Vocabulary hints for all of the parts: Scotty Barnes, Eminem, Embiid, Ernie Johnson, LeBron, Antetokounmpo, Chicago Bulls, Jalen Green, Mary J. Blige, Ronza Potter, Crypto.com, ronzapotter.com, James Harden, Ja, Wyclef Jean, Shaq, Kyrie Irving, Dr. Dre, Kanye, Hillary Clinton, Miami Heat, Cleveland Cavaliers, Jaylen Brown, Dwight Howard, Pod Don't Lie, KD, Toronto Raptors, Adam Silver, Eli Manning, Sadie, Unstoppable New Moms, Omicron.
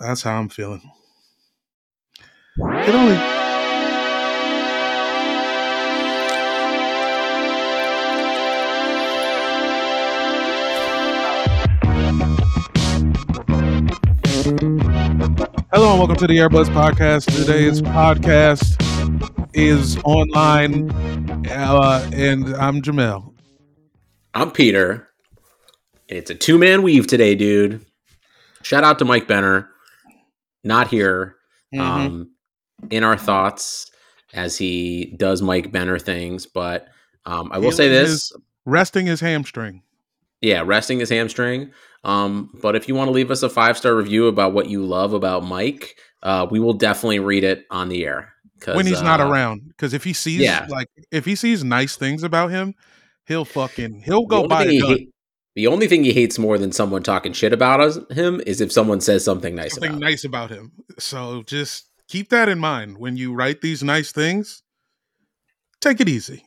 That's how I'm feeling. It only... Hello and welcome to the AirBuds podcast. Today's podcast is online, and I'm Jamel. I'm Peter. And it's a two-man weave today, dude. Shout out to Mike Benner. Not here. Mm-hmm. In our thoughts as he does Mike Benner things, but I will say this. Resting his hamstring. Yeah, resting his hamstring. But if you want to leave us a 5-star review about what you love about Mike, we will definitely read it on the air. When he's not around. Because if he sees if he sees nice things about him, he'll go buy a gun. The only thing he hates more than someone talking shit about him is if someone says something nice about him. So just keep that in mind when you write these nice things. Take it easy.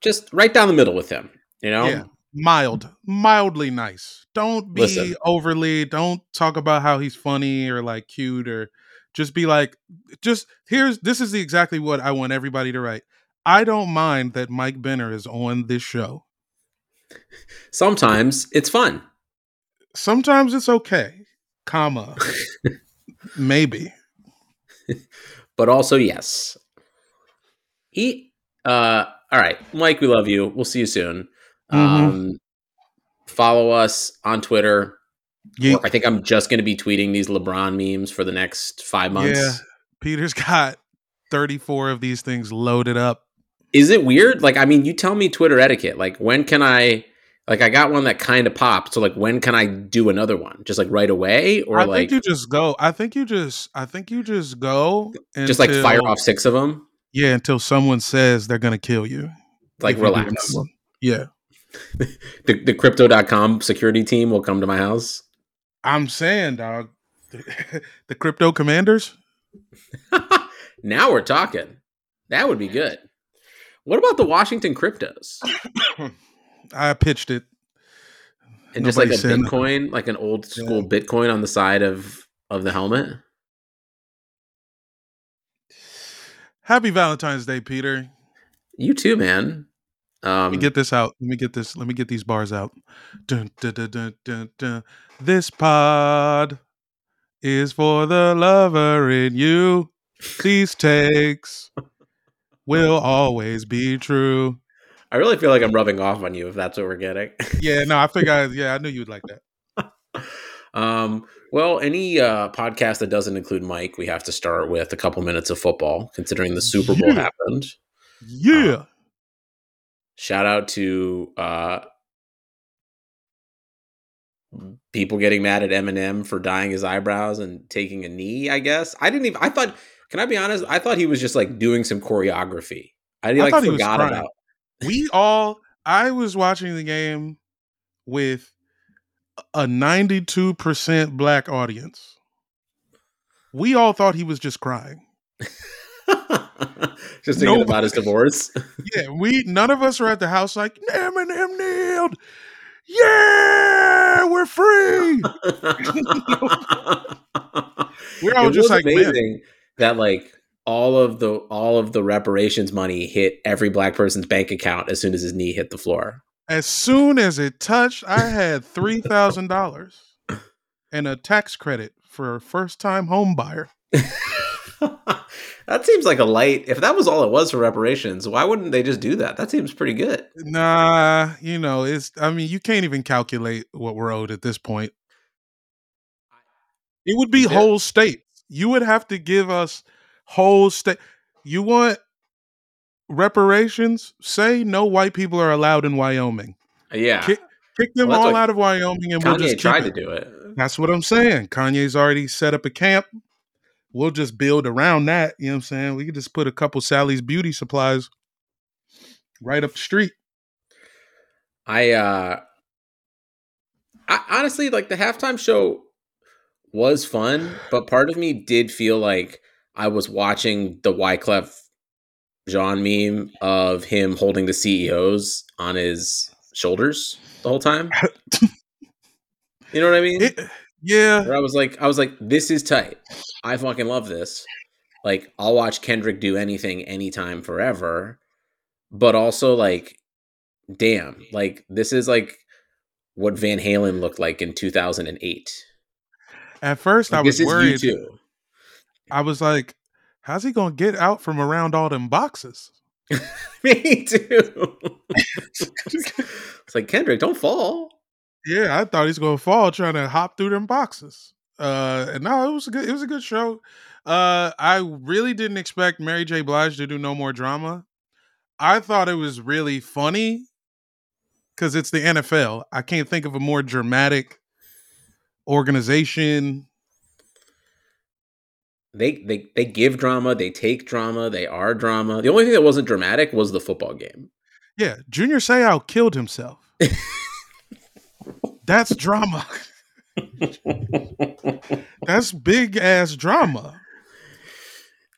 Just right down the middle with him, you know? Yeah. Mildly nice. Don't be overly. Don't talk about how he's funny or like cute or just be like, this is exactly what I want everybody to write. I don't mind that Mike Benner is on this show. Sometimes it's fun. Sometimes it's okay, comma, maybe. But also, yes. All right, Mike, we love you. We'll see you soon. Mm-hmm. Follow us on Twitter. I think I'm just going to be tweeting these LeBron memes for the next 5 months. Yeah, Peter's got 34 of these things loaded up. Is it weird? Like, I mean, you tell me Twitter etiquette. Like, when can I... Like, I got one that kind of popped. So, like, when can I do another one? Just, like, right away? Or, like... I think you just go... Just, like, fire off 6 of them? Yeah, until someone says they're going to kill you. Like, relax. Yeah. The Crypto.com security team will come to my house? I'm saying, dog. The Crypto Commanders? Now we're talking. That would be good. What about the Washington Cryptos? I pitched it. And nobody just like a Bitcoin, that. Like an old school Bitcoin on the side of the helmet. Happy Valentine's Day, Peter. You too, man. Let me get this out. Let me get these bars out. Dun, dun, dun, dun, dun, dun. This pod is for the lover in you. These takes will always be true. I really feel like I'm rubbing off on you if that's what we're getting. Yeah, no, I figured. Yeah, I knew you'd like that. Well, any podcast that doesn't include Mike, we have to start with a couple minutes of football, considering the Super Bowl happened. Yeah. Shout out to people getting mad at Eminem for dyeing his eyebrows and taking a knee, I guess. Can I be honest? I thought he was just like doing some choreography. I forgot about. I was watching the game with a 92% black audience. We all thought he was just crying. Just thinking about his divorce. Yeah, none of us were at the house like, Eminem nailed. Yeah, we're free. We're all just like, amazing that like all of the reparations money hit every black person's bank account as soon as his knee hit the floor. As soon as it touched, I had $3,000 and a tax credit for a first-time home buyer. That seems like a light. If that was all it was for reparations, why wouldn't they just do that? That seems pretty good. Nah, you know, you can't even calculate what we're owed at this point. It would be whole state. You would have to give us whole state. You want reparations? Say no white people are allowed in Wyoming. Yeah. Kick them all out of Wyoming and Kanye we'll just tried to do it. That's what I'm saying. Kanye's already set up a camp. We'll just build around that. You know what I'm saying? We could just put a couple Sally's Beauty supplies right up the street. I honestly, like, the halftime show was fun, but part of me did feel like I was watching the Wyclef Jean meme of him holding the CEOs on his shoulders the whole time. You know what I mean? It, Yeah. Where I was like, this is tight. I fucking love this. Like, I'll watch Kendrick do anything, anytime, forever. But also, like, damn. Like, this is, like, what Van Halen looked like in 2008. At first, like, I was worried. Too. I was like, how's he going to get out from around all them boxes? Me too. It's like, Kendrick, don't fall. Yeah, I thought he's going to fall trying to hop through them boxes. And no, it was a good show. I really didn't expect Mary J. Blige to do no more drama. I thought it was really funny because it's the NFL. I can't think of a more dramatic organization. They give drama, they take drama, they are drama. The only thing that wasn't dramatic was the football game. Yeah, Junior Seau killed himself. That's drama. That's big ass drama.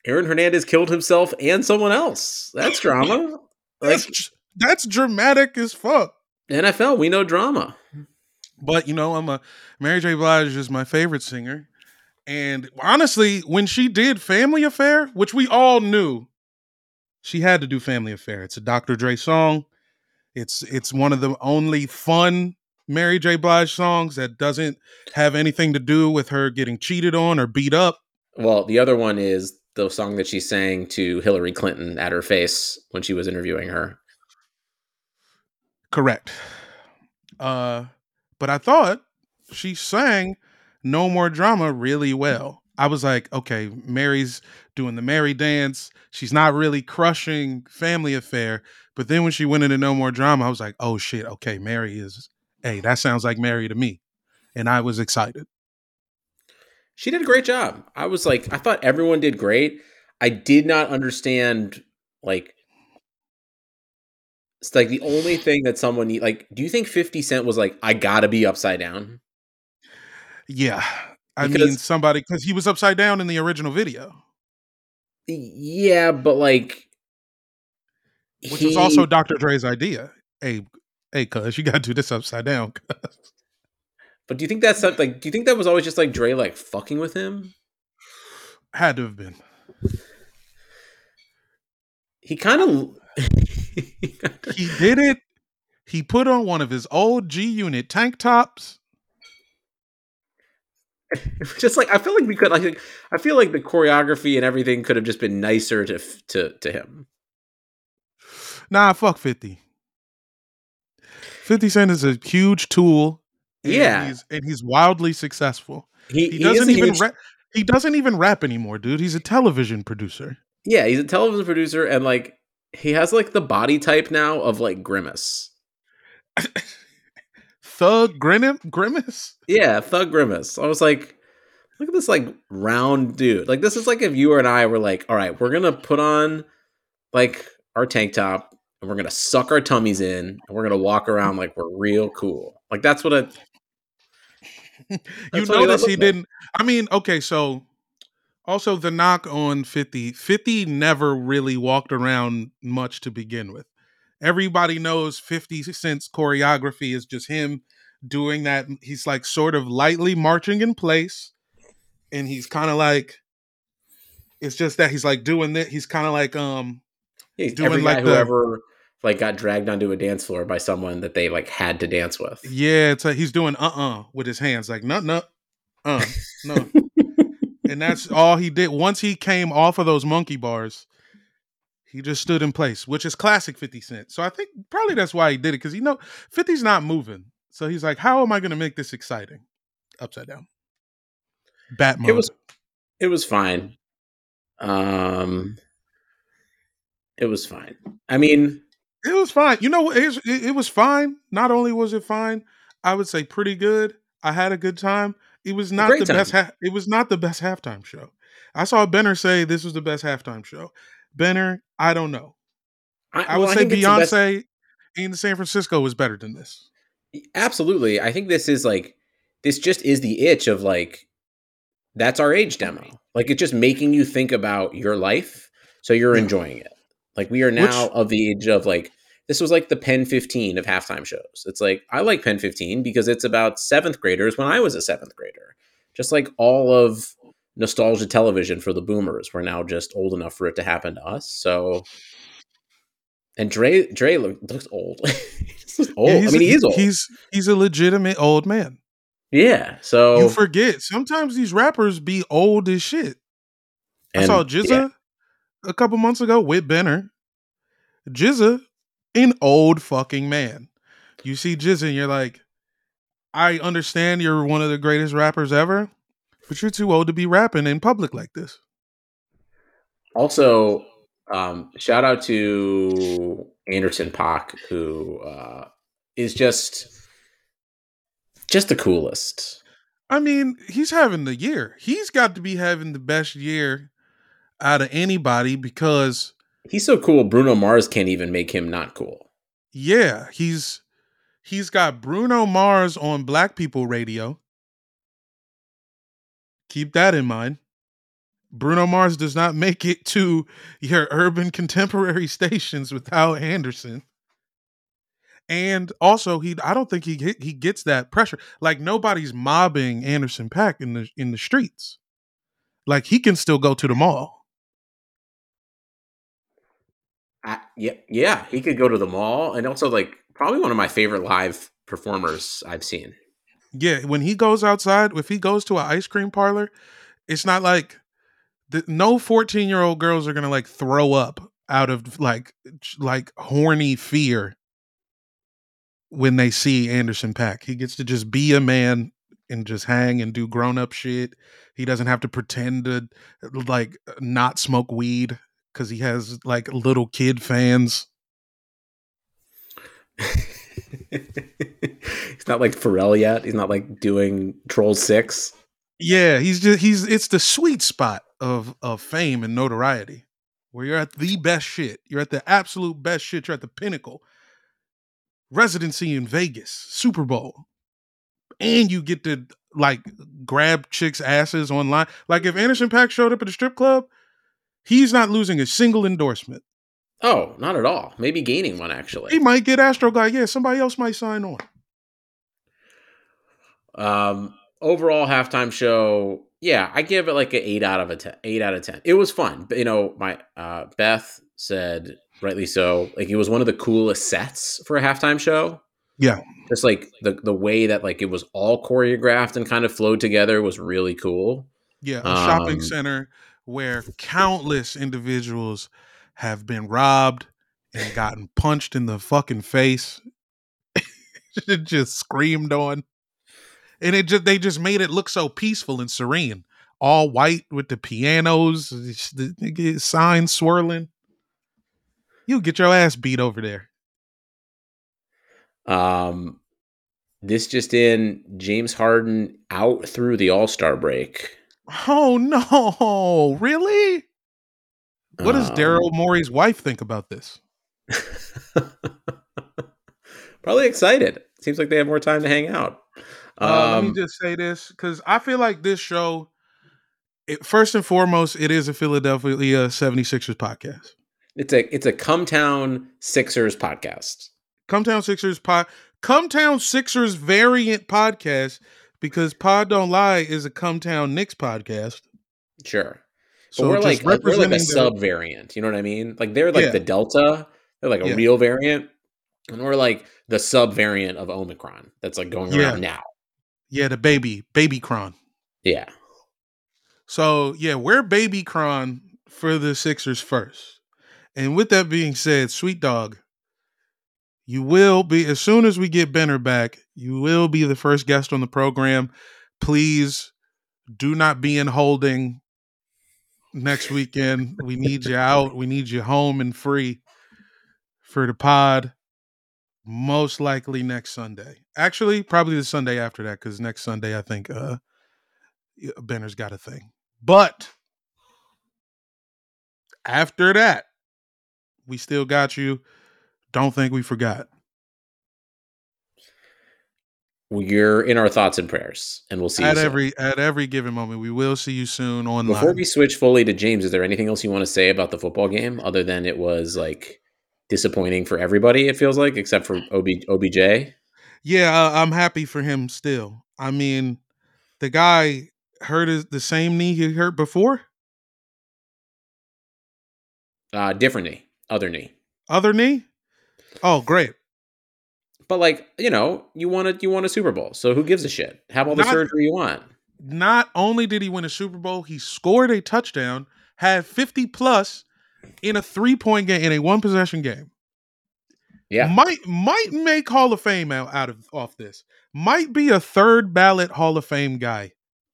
Aaron Hernandez killed himself and someone else. That's drama. That's dramatic as fuck. NFL, we know drama. But, you know, Mary J. Blige is my favorite singer. And honestly, when she did Family Affair, which we all knew, she had to do Family Affair. It's a Dr. Dre song. It's one of the only fun Mary J. Blige songs that doesn't have anything to do with her getting cheated on or beat up. Well, the other one is the song that she sang to Hillary Clinton at her face when she was interviewing her. Correct. But I thought she sang No More Drama really well. I was like, okay, Mary's doing the Mary dance. She's not really crushing Family Affair. But then when she went into No More Drama, I was like, oh shit, okay, Mary is, hey, that sounds like Mary to me. And I was excited. She did a great job. I was like, I thought everyone did great. I did not understand, like, it's like the only thing that someone, like, do you think 50 Cent was like, I gotta be upside down? Yeah. Because he was upside down in the original video. Yeah, but like. Which was also Dr. Dre's idea. Hey, cuz, you gotta do this upside down, cuz. But do you think that's something? Like, do you think that was always just like Dre, like fucking with him? Had to have been. He kind of he did it. He put on one of his old G Unit tank tops. Just like, I feel like we could. Like, I feel like the choreography and everything could have just been nicer to him. Nah, fuck 50. 50 Cent is a huge tool. Yeah, and he's wildly successful. He doesn't even rap anymore, dude. He's a television producer. Yeah, he's a television producer, and like he has like the body type now of like Grimace, Thug Grimace. Yeah, Thug Grimace. I was like, look at this like round dude. Like this is like if you and I were like, all right, we're gonna put on like our tank top and we're gonna suck our tummies in and we're gonna walk around like we're real cool. Like that's what a. You notice he didn't. I mean, okay, so also the knock on 50 never really walked around much to begin with. Everybody knows 50 Cent's choreography is just him doing that. He's like sort of lightly marching in place, and he's kind of like, it's just that he's like doing that. He's kind of like he's doing every guy like whoever. Like got dragged onto a dance floor by someone that they like had to dance with. Yeah, it's like he's doing with his hands, like no. And that's all he did. Once he came off of those monkey bars, he just stood in place, which is classic 50 Cent. So I think probably that's why he did it, because 50's not moving. So he's like, how am I gonna make this exciting? Upside down. Batman. It was fine. It was fine. I mean, it was fine. You know, it was fine. Not only was it fine, I would say pretty good. I had a good time. It was not the best. It was not the best halftime show. I saw Benner say this was the best halftime show. Benner, I don't know. I would say Beyonce in San Francisco was better than this. Absolutely. I think this is like, this just is the itch of like, that's our age demo. Like it's just making you think about your life. So you're enjoying it. Like we are now of the age of like this was like the Penn 15 of halftime shows. It's like, I like Penn 15 because it's about seventh graders when I was a seventh grader. Just like all of nostalgia television for the boomers, we're now just old enough for it to happen to us. So, and Dre looks old. He's old. Yeah, I mean, he is old. He's a legitimate old man. Yeah. So you forget sometimes these rappers be old as shit. I saw Jizza a couple months ago with Benner. Jizza, an old fucking man. You see Jizza and you're like, I understand you're one of the greatest rappers ever, but you're too old to be rapping in public like this. Also, shout out to Anderson Paak, who is just the coolest. I mean, he's having the year. He's got to be having the best year out of anybody because he's so cool. Bruno Mars can't even make him not cool. Yeah, he's got Bruno Mars on Black People Radio. Keep that in mind. Bruno Mars does not make it to your urban contemporary stations without Anderson. And also, I don't think he gets that pressure. Like, nobody's mobbing Anderson Paak in the streets. Like, he can still go to the mall. Yeah, he could go to the mall. And also, like, probably one of my favorite live performers I've seen. Yeah, when he goes outside, if he goes to an ice cream parlor, it's not like... no 14-year-old girls are going to, like, throw up out of, like horny fear when they see Anderson Paak. He gets to just be a man and just hang and do grown-up shit. He doesn't have to pretend to, like, not smoke weed because he has, like, little kid fans. He's not like Pharrell yet. He's not, like, doing Troll 6. Yeah, it's the sweet spot of fame and notoriety where you're at the best shit. You're at the absolute best shit. You're at the pinnacle. Residency in Vegas, Super Bowl. And you get to, like, grab chicks' asses online. Like, if Anderson Paak showed up at a strip club, he's not losing a single endorsement. Oh, not at all. Maybe gaining one, actually. He might get Astro Guy. Yeah, somebody else might sign on. Overall halftime show, yeah, I give it like an 8 out of 10. It was fun. But, you know, my Beth said, rightly so, like it was one of the coolest sets for a halftime show. Yeah. Just like the way that like it was all choreographed and kind of flowed together was really cool. Yeah, a shopping center where countless individuals have been robbed and gotten punched in the fucking face. Just screamed on. And they just made it look so peaceful and serene. All white with the pianos, the signs swirling. You get your ass beat over there. This just in, James Harden out through the All-Star break. Oh, no. Really? What does Daryl Morey's wife think about this? Probably excited. Seems like they have more time to hang out. Let me just say this, because I feel like this show, first and foremost, it is a Philadelphia 76ers podcast. It's a Come Town Sixers podcast. Come Town Sixers variant podcast, because Pod Don't Lie is a Come Town Knicks podcast. Sure. But so we're like a sub variant. You know what I mean? Like they're like the Delta. They're like a real variant. And we're like the sub variant of Omicron that's like going around now. Yeah, the babycron. Yeah. So, yeah, we're babycron for the Sixers first. And with that being said, sweet dog, you will be, as soon as we get Benner back, you will be the first guest on the program. Please do not be in holding next weekend. We need you out. We need you home and free for the pod. Most likely next Sunday. Actually, probably the Sunday after that, because next Sunday, I think Benner's got a thing. But after that, we still got you. Don't think we forgot. You're in our thoughts and prayers, and we'll see you soon. At every given moment. We will see you soon online. Before we switch fully to James, is there anything else you want to say about the football game other than it was like disappointing for everybody, it feels like, except for OBJ. Yeah, I'm happy for him still. I mean, the guy hurt the same knee he hurt before? Different knee. Other knee. Other knee? Oh, great. But, like, you know, you want a Super Bowl, so who gives a shit? Have all the surgery you want. Not only did he win a Super Bowl, he scored a touchdown, had 50-plus in a three-point game, in a one-possession game. Yeah. Might make Hall of Fame off this. Might be a third-ballot Hall of Fame guy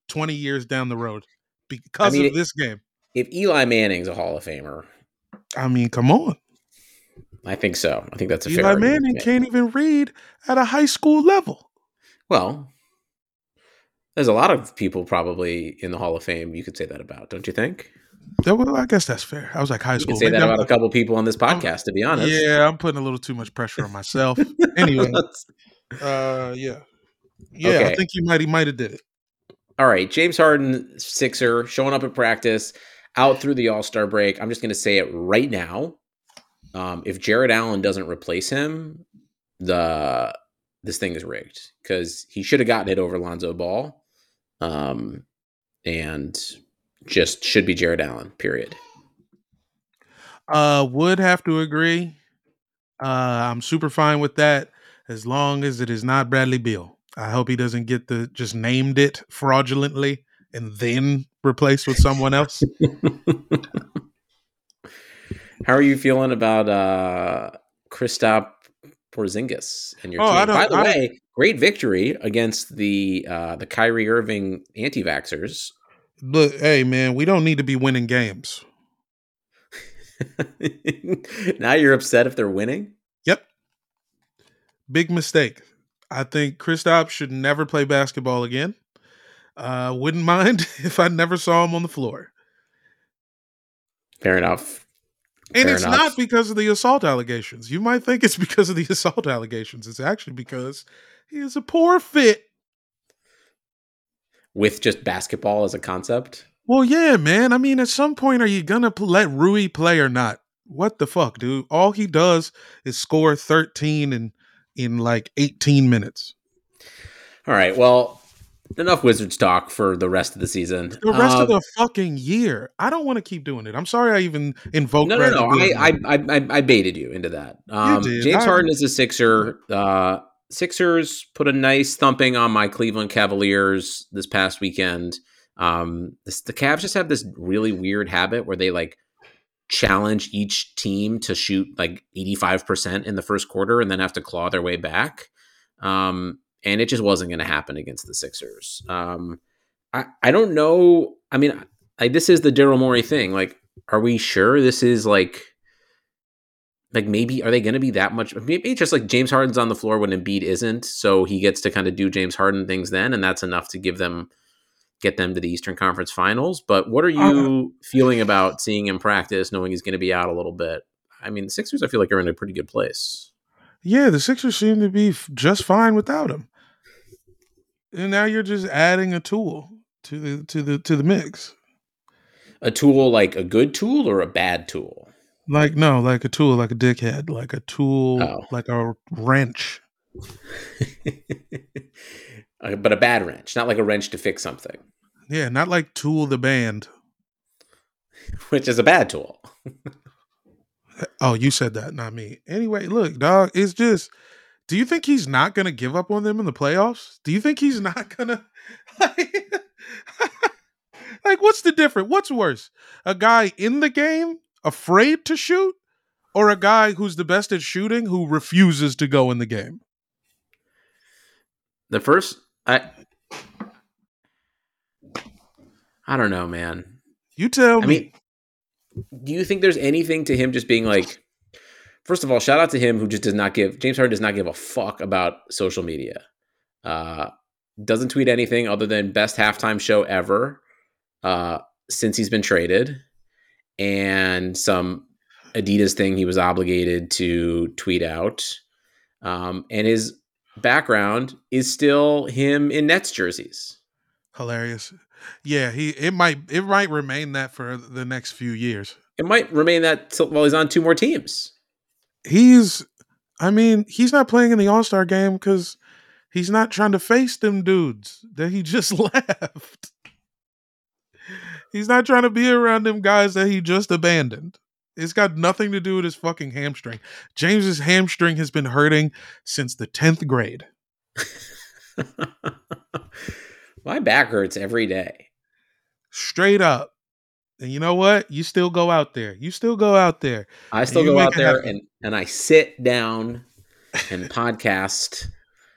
20 years down the road because of this game. If Eli Manning's a Hall of Famer. I mean, come on. I think so. I think that's a fair argument. Eli Manning can't even read at a high school level. Well, there's a lot of people probably in the Hall of Fame you could say that about, don't you think? Well, I guess that's fair. I was like high school. You could say that about a couple people on this podcast, to be honest. Yeah, I'm putting a little too much pressure on myself. Anyway. Yeah, okay. I think he might have did it. All right, James Harden, Sixer, showing up at practice, out through the All-Star break. I'm just going to say it right now. If Jared Allen doesn't replace him, this thing is rigged because he should have gotten it over Lonzo Ball, and just should be Jared Allen. Period. Would have to agree. I'm super fine with that as long as it is not Bradley Beal. I hope he doesn't get just named it fraudulently and then replaced with someone else. How are you feeling about Kristaps Porzingis and your team? By the way, great victory against the Kyrie Irving anti-vaxxers. Look, hey, man, we don't need to be winning games. Now you're upset if they're winning? Yep. Big mistake. I think Kristaps should never play basketball again. Wouldn't mind if I never saw him on the floor. Fair enough. And Fair it's enough. Not because of the assault allegations. You might think it's because of the assault allegations. It's actually because he is a poor fit. With just basketball as a concept? Well, yeah, man. I mean, at some point, are you going to let Rui play or not? What the fuck, dude? All he does is score 13 in like 18 minutes. All right, well, enough Wizards talk for the rest of the season. The rest of the fucking year. I don't want to keep doing it. I'm sorry I even invoked. No. I baited you into that. You did. James Harden is a Sixer. Sixers put a nice thumping on my Cleveland Cavaliers this past weekend. The Cavs just have this really weird habit where they like challenge each team to shoot like 85% in the first quarter and then have to claw their way back. And it just wasn't going to happen against the Sixers. I don't know. I mean, this is the Daryl Morey thing. Like, are we sure this is like maybe are they going to be that much? Maybe it's just like James Harden's on the floor when Embiid isn't, so he gets to kind of do James Harden things then, and that's enough to get them to the Eastern Conference Finals. But what are you feeling about seeing him practice, knowing he's going to be out a little bit? I mean, the Sixers, I feel like, are in a pretty good place. Yeah, the Sixers seem to be just fine without him. And now you're just adding a tool to the mix. A tool, like a good tool or a bad tool? Like, no, like a tool, like a dickhead, like a tool, like a wrench. But a bad wrench, not like a wrench to fix something. Yeah, not like Tool the band. Which is a bad tool. Oh, you said that, not me. Anyway, look, dog, it's just, do you think he's not going to give up on them in the playoffs? Do you think he's not going to? Like, what's the difference? What's worse? A guy in the game afraid to shoot or a guy who's the best at shooting who refuses to go in the game? The first, I don't know, man. You tell me. I mean, do you think there's anything to him just being like, first of all, shout out to him who just James Harden does not give a fuck about social media. Doesn't tweet anything other than best halftime show ever since he's been traded and some Adidas thing he was obligated to tweet out. And his background is still him in Nets jerseys. Hilarious. Yeah, it might remain that for the next few years. It might remain that while he's on two more teams. he's not playing in the All-Star game because he's not trying to face them dudes that he just left. He's not trying to be around them guys that he just abandoned. It's got nothing to do with his fucking hamstring. James's hamstring has been hurting since the 10th grade. My back hurts every day. Straight up. And you know what? You still go out there. I still go out there and I sit down and podcast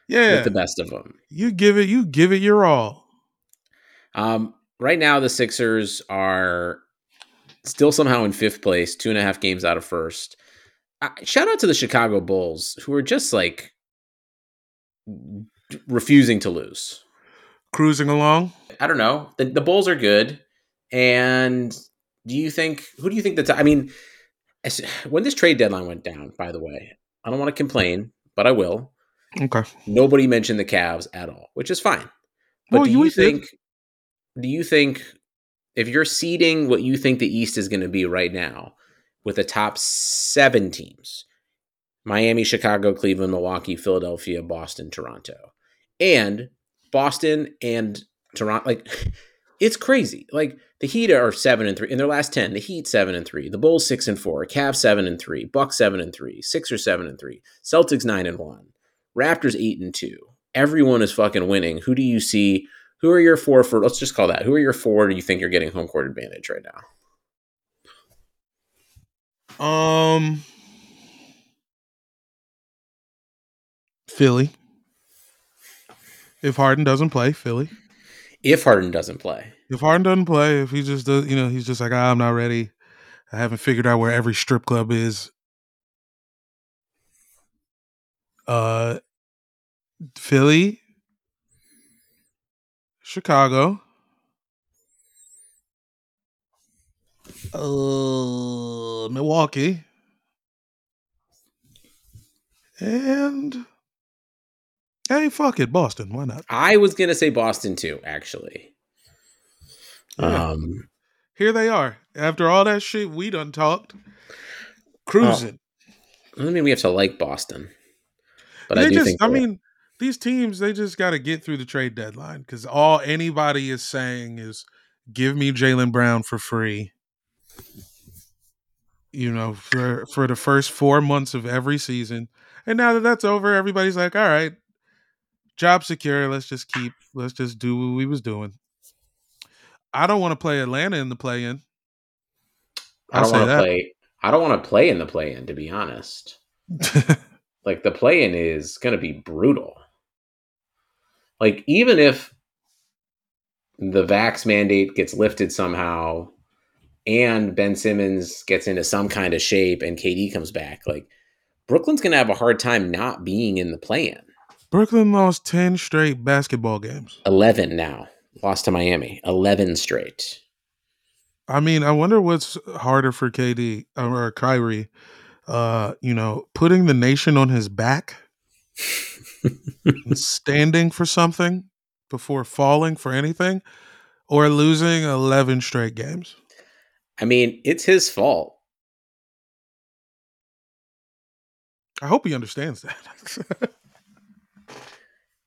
with the best of them. You give it your all. Right now, the Sixers are still somehow in fifth place, 2.5 games out of first. Shout out to the Chicago Bulls, who are just like refusing to lose. Cruising along? I don't know. The Bulls are good. And who do you think that's, I mean, when this trade deadline went down, by the way, I don't want to complain, but I will. Okay. Nobody mentioned the Cavs at all, which is fine. But well, do you think if you're seeding what you think the East is going to be right now with the top 7 teams, Miami, Chicago, Cleveland, Milwaukee, Philadelphia, Boston, Toronto, and Boston and Toronto, like it's crazy. Like the Heat are 7-3 in their last 10, the Heat 7-3, the Bulls 6-4, Cavs 7-3, Bucks 7-3, Sixers 7-3, Celtics 9-1, Raptors 8-2. Everyone is fucking winning. Who do you see? Who are your four for? Let's just call that. Who are your four? Do you think you're getting home court advantage right now? Philly. If Harden doesn't play, if he just does, he's just like, I'm not ready. I haven't figured out where every strip club is. Philly. Chicago. Milwaukee. And hey, fuck it, Boston. Why not? I was going to say Boston too, actually. Yeah. Here they are. After all that shit we done talked. Cruising. I mean, we have to like Boston. But these teams, they just got to get through the trade deadline because all anybody is saying is, give me Jaylen Brown for free. For the first 4 months of every season. And now that that's over, everybody's like, all right, job secure. Let's just do what we was doing. I don't want to play Atlanta in the play-in. I don't want to play in the play-in, to be honest. Like, the play-in is going to be brutal. Like, even if the vax mandate gets lifted somehow and Ben Simmons gets into some kind of shape and KD comes back, like, Brooklyn's going to have a hard time not being in the play-in. Brooklyn lost 10 straight basketball games. 11 now. Lost to Miami. 11 straight. I mean, I wonder what's harder for KD or Kyrie. Putting the nation on his back and standing for something before falling for anything or losing 11 straight games. I mean, it's his fault. I hope he understands that.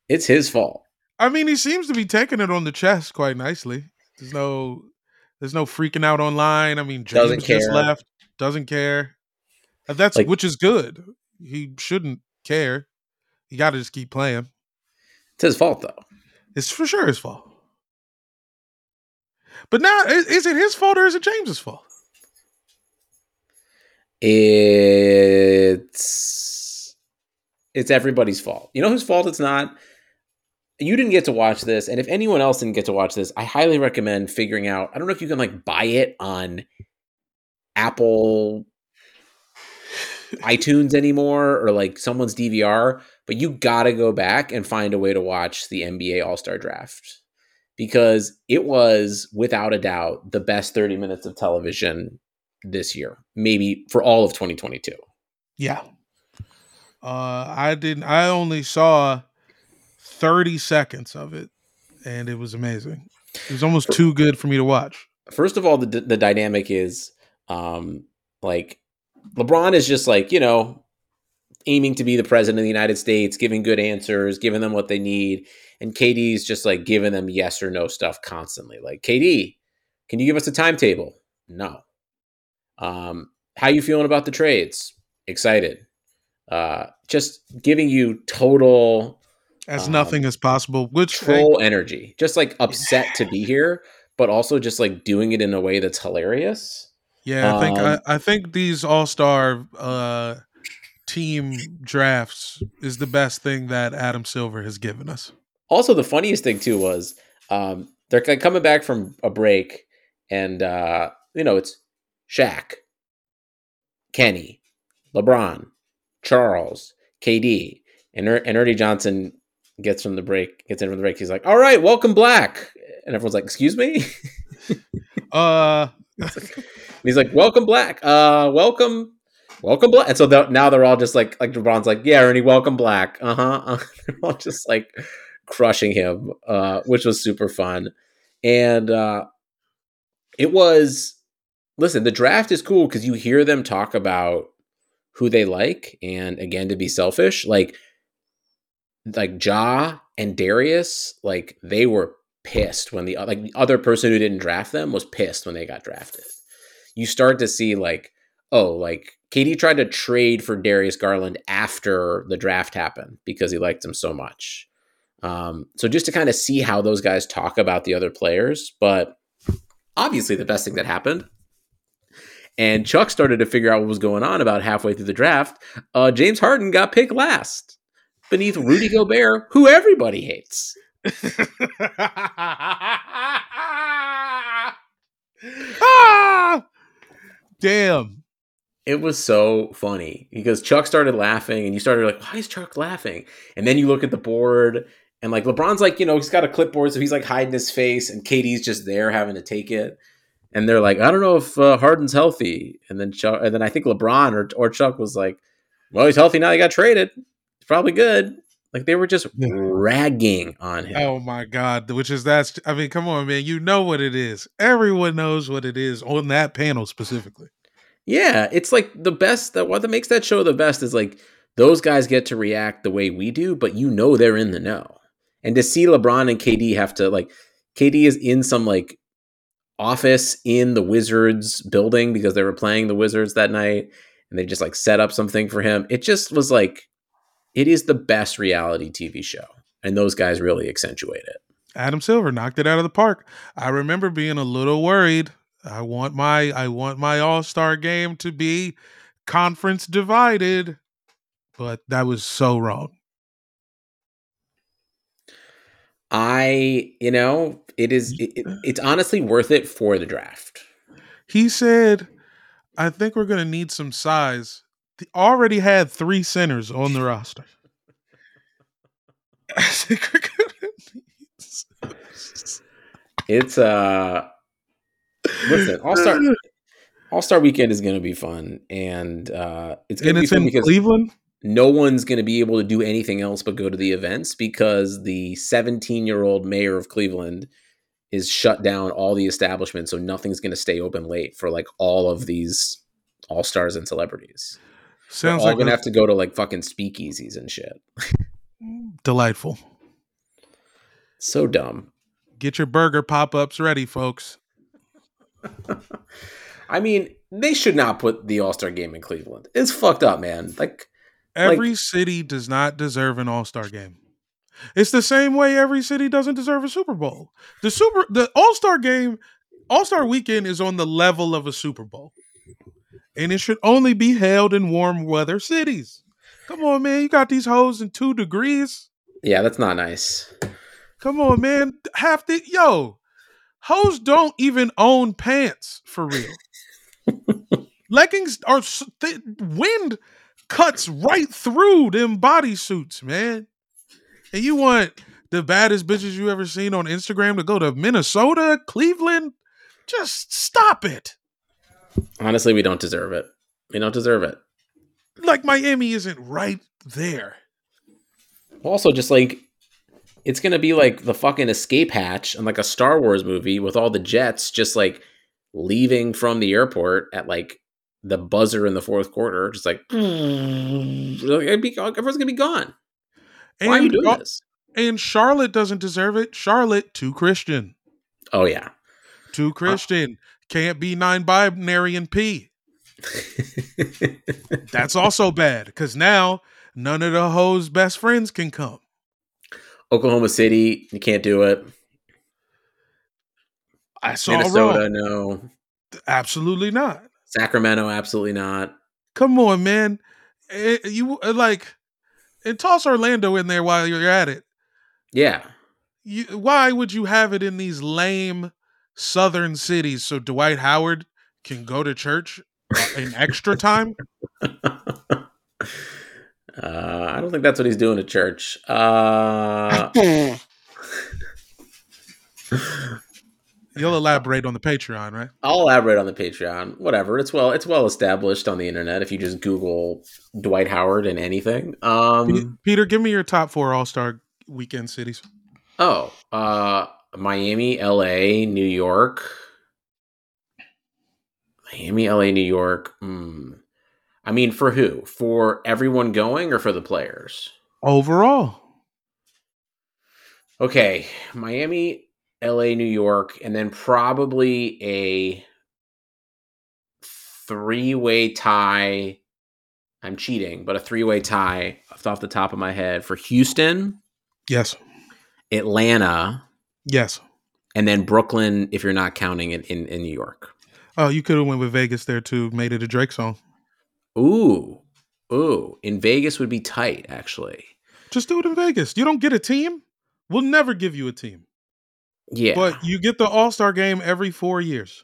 It's his fault. I mean, he seems to be taking it on the chest quite nicely. There's no freaking out online. I mean, James just left. Doesn't care. That's like, which is good. He shouldn't care. You got to just keep playing. It's his fault, though. It's for sure his fault. But now, is it his fault or is it James's fault? It's everybody's fault. You know whose fault it's not? You didn't get to watch this, and if anyone else didn't get to watch this, I highly recommend figuring out. I don't know if you can buy it on Apple iTunes anymore or someone's DVR, but you gotta go back and find a way to watch the NBA All-Star Draft because it was without a doubt the best 30 minutes of television this year, maybe for all of 2022. Yeah. I only saw 30 seconds of it and it was amazing. It was almost too good for me to watch. First of all, the dynamic is LeBron is just aiming to be the president of the United States, giving good answers, giving them what they need. And KD's just like giving them yes or no stuff constantly. Like, KD, can you give us a timetable? No. How you feeling about the trades? Excited. Just giving you total as nothing as possible, which full energy, just like upset to be here, but also just like doing it in a way that's hilarious. Yeah, I think these all-star team drafts is the best thing that Adam Silver has given us. Also, the funniest thing too was they're coming back from a break, and it's Shaq, Kenny, LeBron, Charles, KD, and Ernie Johnson gets in from the break. He's like, "All right, welcome Black," and everyone's like, "Excuse me." And he's like, "Welcome Black, welcome Black." And so now they're all just like LeBron's like, "Yeah, Ernie, welcome Black." They're all just like crushing him, which was super fun, and it was. Listen, the draft is cool because you hear them talk about who they like, and again, to be selfish, like Ja and Darius, like they were pissed when the other person who didn't draft them was pissed when they got drafted. You start to see KD tried to trade for Darius Garland after the draft happened because he liked him so much. So just to kind of see how those guys talk about the other players, but obviously the best thing that happened. And Chuck started to figure out what was going on about halfway through the draft. James Harden got picked last beneath Rudy Gobert, who everybody hates. Ah! Damn. It was so funny because Chuck started laughing and you started like, why is Chuck laughing? And then you look at the board and like LeBron's like, he's got a clipboard. So he's like hiding his face and KD's just there having to take it. And they're like, I don't know if Harden's healthy. And then Chuck, and then I think LeBron or Chuck was like, well, he's healthy now. He got traded. It's probably good. Like they were just ragging on him. Oh my God. Come on, man. You know what it is. Everyone knows what it is on that panel specifically. Yeah. It's like the best what makes that show the best is like those guys get to react the way we do, but they're in the know. And to see LeBron and KD have to KD is in some office in the Wizards building because they were playing the Wizards that night and they just set up something for him. It just was it is the best reality TV show. And those guys really accentuate it. Adam Silver knocked it out of the park. I remember being a little worried. I want my all-star game to be conference divided, but that was so wrong. It's honestly worth it for the draft. He said, I think we're going to need some size. They already had 3 centers on the roster. I think we're going to need some size. It's, listen, All-Star Weekend is going to be fun. And it's going to be fun because Cleveland? No one's going to be able to do anything else but go to the events because the 17-year-old mayor of Cleveland is shut down all the establishments. So nothing's going to stay open late for all of these all-stars and celebrities. Sounds like we're going to have to go to fucking speakeasies and shit. Delightful. So dumb. Get your burger pop-ups ready, folks. I mean, they should not put the all-star game in Cleveland. It's fucked up, man. Every city does not deserve an all-star game. It's the same way every city doesn't deserve a Super Bowl. The all-star game, all-star weekend is on the level of a Super Bowl. And it should only be held in warm weather cities. Come on, man. You got these hoes in 2 degrees. Yeah, that's not nice. Come on, man. Hoes don't even own pants for real. Leggings are wind cuts right through them bodysuits, man. And you want the baddest bitches you ever seen on Instagram to go to Minnesota, Cleveland? Just stop it. Honestly, we don't deserve it. We don't deserve it. Miami isn't right there. Also, just it's going to be the fucking escape hatch and a Star Wars movie with all the jets just leaving from the airport at the buzzer in the fourth quarter, just like, everyone's going to be gone. And why are you doing this? And Charlotte doesn't deserve it. Charlotte, too Christian. Oh, yeah. Too Christian. Can't be non-binary and P. That's also bad, because now none of the hoes' best friends can come. Oklahoma City, you can't do it. I saw Minnesota, no. Absolutely not. Sacramento, absolutely not. Come on, man. And toss Orlando in there while you're at it. Yeah. Why would you have it in these lame southern cities so Dwight Howard can go to church in extra time? I don't think that's what he's doing at church. You'll elaborate on the Patreon, right? I'll elaborate on the Patreon. Whatever. It's well established on the internet if you just Google Dwight Howard and anything. Peter, give me your top 4 All-Star weekend cities. Oh, Miami, LA, New York. Miami, LA, New York. I mean, for who? For everyone going or for the players? Overall. Okay, Miami, LA, New York, and then probably a 3-way tie. I'm cheating, but a 3-way tie off the top of my head for Houston. Yes. Atlanta. Yes. And then Brooklyn, if you're not counting it in New York. Oh, you could have went with Vegas there too. Made it a Drake song. Ooh. In Vegas would be tight, actually. Just do it in Vegas. You don't get a team. We'll never give you a team. Yeah. But you get the All-Star game every 4 years.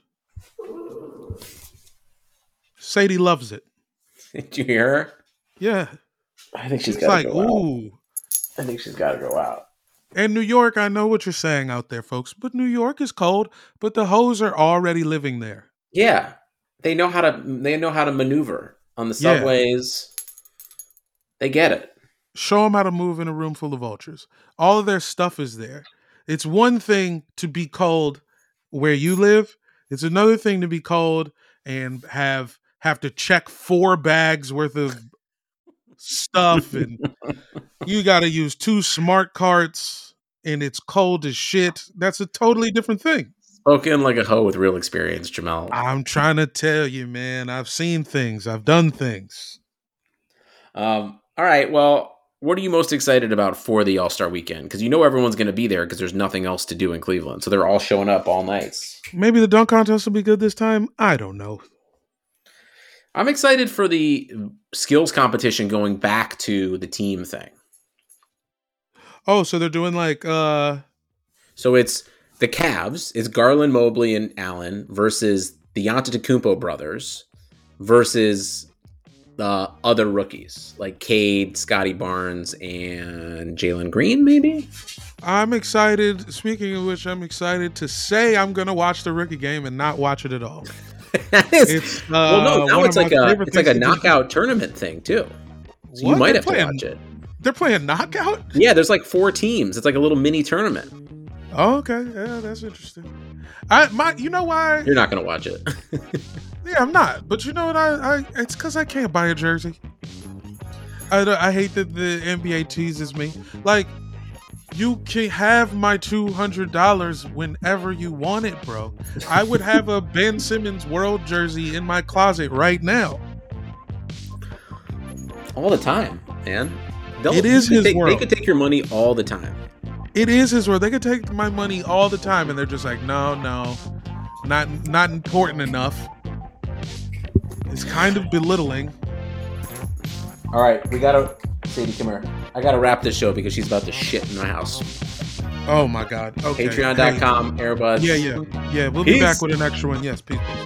Sadie loves it. Did you hear her? Yeah. I think she's got to go out. I think she's got to go out. And New York, I know what you're saying out there, folks, but New York is cold, but the hoes are already living there. Yeah. They know how to maneuver on the subways. Yeah. They get it. Show them how to move in a room full of vultures. All of their stuff is there. It's one thing to be cold where you live. It's another thing to be cold and have to check 4 bags worth of stuff, and you got to use 2 smart carts, and it's cold as shit. That's a totally different thing. Spoken like a hoe with real experience, Jamel. I'm trying to tell you, man. I've seen things. I've done things. All right. Well, what are you most excited about for the All-Star Weekend? Because you know everyone's going to be there because there's nothing else to do in Cleveland. So they're all showing up all nights. Maybe the dunk contest will be good this time. I don't know. I'm excited for the skills competition going back to the team thing. Oh, so they're doing like... So it's the Cavs. It's Garland, Mobley, and Allen versus the Antetokounmpo brothers versus... other rookies like Cade, Scotty Barnes, and Jalen Green, maybe? I'm excited. Speaking of which, I'm excited to say I'm going to watch the rookie game and not watch it at all. Now it's like a knockout tournament thing, too. So you might have to watch it. They're playing knockout? Yeah, there's like 4 teams. It's like a little mini tournament. Oh, okay. Yeah, that's interesting. You know why? You're not going to watch it. Yeah, I'm not. But you know what? It's because I can't buy a jersey. I hate that the NBA teases me. Like, you can have my $200 whenever you want it, bro. I would have a Ben Simmons World jersey in my closet right now. All the time, man. They could take your money all the time. It is his world. They could take my money all the time, and they're just like, no, not important enough. It's kind of belittling. All right, Sadie, come here. I gotta wrap this show because she's about to shit in my house. Oh my God. Okay. Patreon.com, AirBuds. Yeah. We'll be back with an extra one. Yes, people.